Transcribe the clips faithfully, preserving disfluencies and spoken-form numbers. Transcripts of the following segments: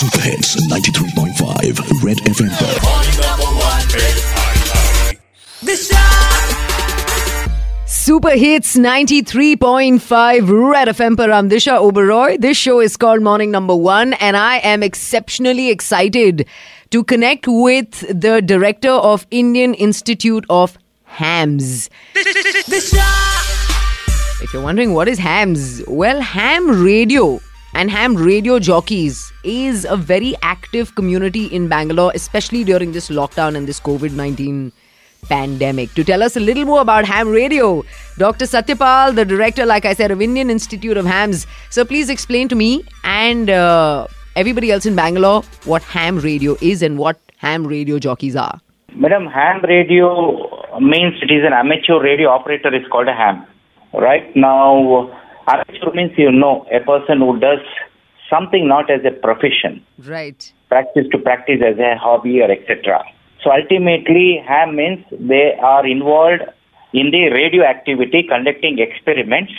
Super Hits ninety-three point five Red F M. Super Hits ninety-three point five Red F M par I'm Disha Oberoi. This show is called Morning Number One, and I am exceptionally excited to connect with the director of Indian Institute of Hams. If you're wondering what is Hams, well, ham radio and ham radio jockeys is a very active community in Bangalore, especially during this lockdown and this covid nineteen pandemic. To tell us a little more about ham radio, Doctor Satyapal, the director, like I said, of Indian Institute of Hams. So please explain to me and uh, everybody else in Bangalore what ham radio is and what ham radio jockeys are. Madam, ham radio means it is an amateur radio operator. It's called a ham. Right now, amateur means, you know, a person who does something not as a profession. Right. Practice to practice as a hobby or et cetera. So ultimately, ham means they are involved in the radio activity, conducting experiments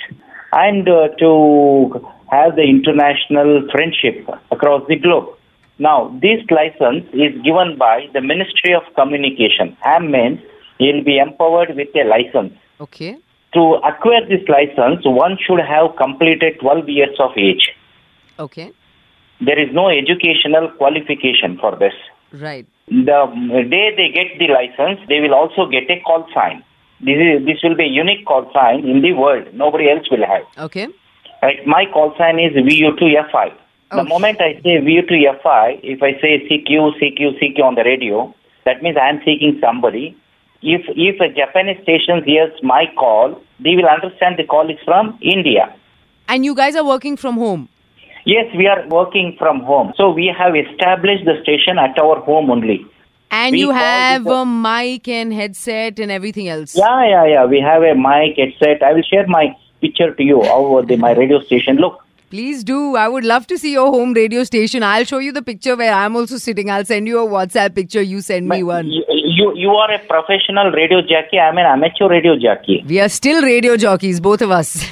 and uh, to have the international friendship across the globe. Now, this license is given by the Ministry of Communication. Ham means he'll be empowered with a license. Okay. To acquire this license, one should have completed twelve years of age. Okay. There is no educational qualification for this. Right. The day they get the license, they will also get a call sign. This is this will be a unique call sign in the world. Nobody else will have. Okay. Right. My call sign is V U two F I. Okay. The moment I say V U two F I, if I say C Q, C Q, C Q on the radio, that means I am seeking somebody. If if a Japanese station hears my call, they will understand the call is from India. And you guys are working from home? Yes, we are working from home. So we have established the station at our home only. And we you have a mic and headset and everything else? Yeah, yeah, yeah. We have a mic, headset. I will share my picture to you over the, my radio station. Look. Please do. I would love to see your home radio station. I'll show you the picture where I'm also sitting. I'll send you a WhatsApp picture. You send me one. You, you, you are a professional radio jockey. I'm an amateur radio jockey. We are still radio jockeys, both of us.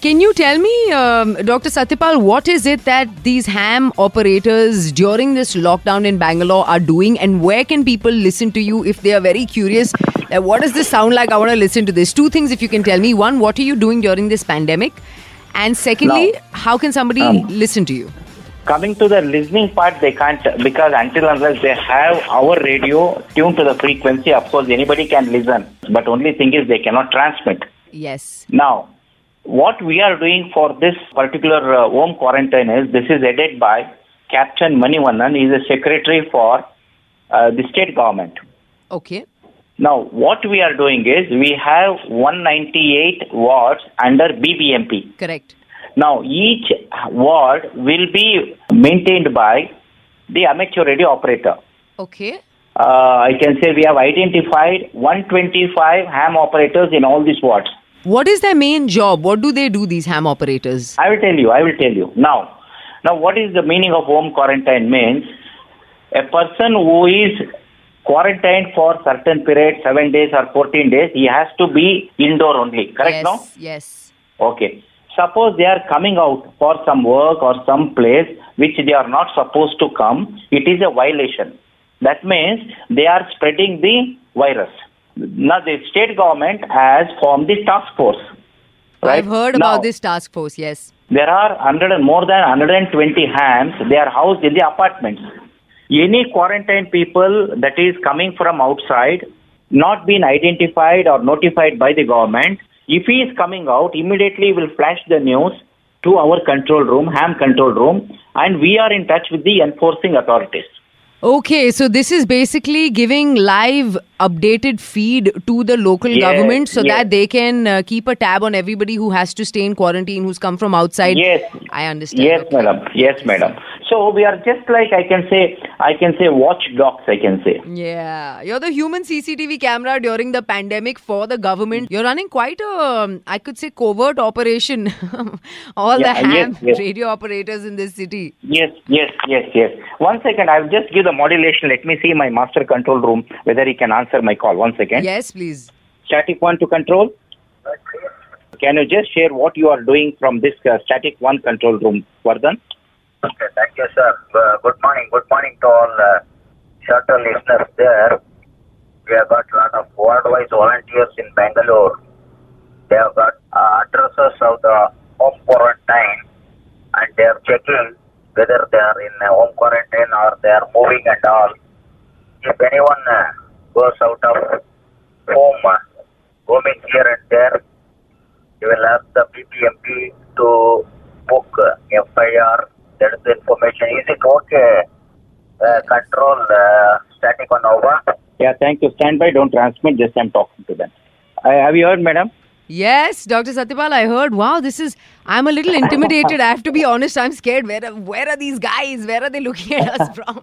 Can you tell me, um, Doctor Satyapal, what is it that these ham operators during this lockdown in Bangalore are doing, and where can people listen to you if they are very curious? Uh, what does this sound like? I want to listen to this. Two things if you can tell me. One, what are you doing during this pandemic? And secondly, now, how can somebody um, listen to you? Coming to the listening part, they can't, because until unless they have our radio tuned to the frequency, of course, anybody can listen. But only thing is they cannot transmit. Yes. Now, what we are doing for this particular uh, home quarantine is, this is headed by Captain Manivannan. He is a secretary for uh, the state government. Okay. Now, what we are doing is, we have one hundred ninety-eight wards under B B M P. Correct. Now, each ward will be maintained by the amateur radio operator. Okay. Uh, I can say we have identified one hundred twenty-five ham operators in all these wards. What is their main job? What do they do, these ham operators? I will tell you. I will tell you. Now, now what is the meaning of home quarantine means? A person who is quarantined for certain period, seven days or fourteen days, he has to be indoor only. Correct, yes, no? Yes. Okay. Suppose they are coming out for some work or some place which they are not supposed to come, it is a violation. That means they are spreading the virus. Now, the state government has formed the task force. Right? I've heard now, about this task force, yes. There are one hundred more than one hundred twenty hams. They are housed in the apartments. Any quarantined people that is coming from outside, not been identified or notified by the government, if he is coming out, immediately we will flash the news to our control room, ham control room, and we are in touch with the enforcing authorities. Okay, so this is basically giving live updated feed to the local yes, government so yes. that they can uh, keep a tab on everybody who has to stay in quarantine, who's come from outside. Yes. I understand. Yes, okay. madam. Yes, madam. So we are just like, I can say, I can say watchdogs, I can say. Yeah. You're the human C C T V camera during the pandemic for the government. You're running quite a, I could say, covert operation. All yeah, the ham yes, yes. radio operators in this city. Yes, yes, yes, yes. One second, I'll just give the modulation. Let me see my master control room, whether he can answer my call. One second. Yes, please. Static one to control. Can you just share what you are doing from this uh, static one control room, Vardhan? Okay, thank you, sir. Uh, good morning. Good morning to all uh, shuttle listeners there. We have got a lot of worldwide volunteers in Bangalore. They have got uh, addresses of the home quarantine and they are checking whether they are in uh, home quarantine or they are moving and all. If anyone uh, goes out of home, uh, roaming here and there, you will ask the B B M P to book uh, F I R. That is the information. Is it okay? Uh, control uh, static on over? Yeah, thank you. Stand by, don't transmit. Just I'm talking to them. Uh, have you heard, madam? Yes, Doctor Satyapal, I heard. Wow, this is... I'm a little intimidated. I have to be honest. I'm scared. Where are, where are these guys? Where are they looking at us from?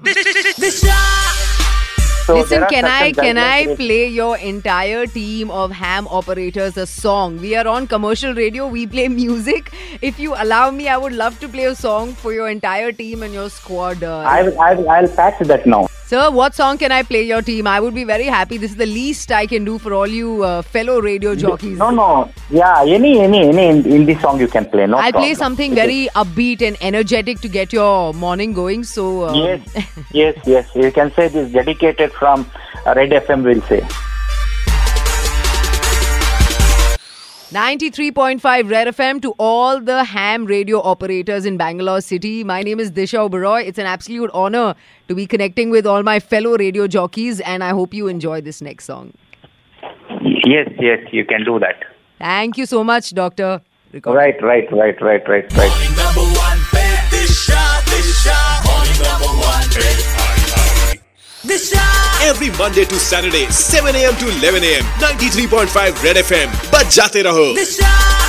So listen, can I can I play your entire team of ham operators a song? We are on commercial radio. We play music. If you allow me, I would love to play a song for your entire team and your squad. Uh, I will, I will, I'll patch that now. Sir, what song can I play your team? I would be very happy. This is the least I can do for all you uh, fellow radio jockeys. No, no. Yeah, any, any, any indie song you can play. No I'll problem. Play something very upbeat and energetic to get your morning going. So um, yes, yes, yes. You can say this dedicated from Red F M, we'll say. ninety-three point five Red F M to all the ham radio operators in Bangalore city. My name is Disha Oberoi. It's an absolute honor to be connecting with all my fellow radio jockeys and I hope you enjoy this next song. Yes, yes, you can do that. Thank you so much, Doctor. Record. Right, right, right, right, right, right. Morning number one, Disha, Disha. Morning number one, Disha. Every Monday to Saturday, seven a.m. to eleven a.m. ninety-three point five Red F M. Bajate Raho.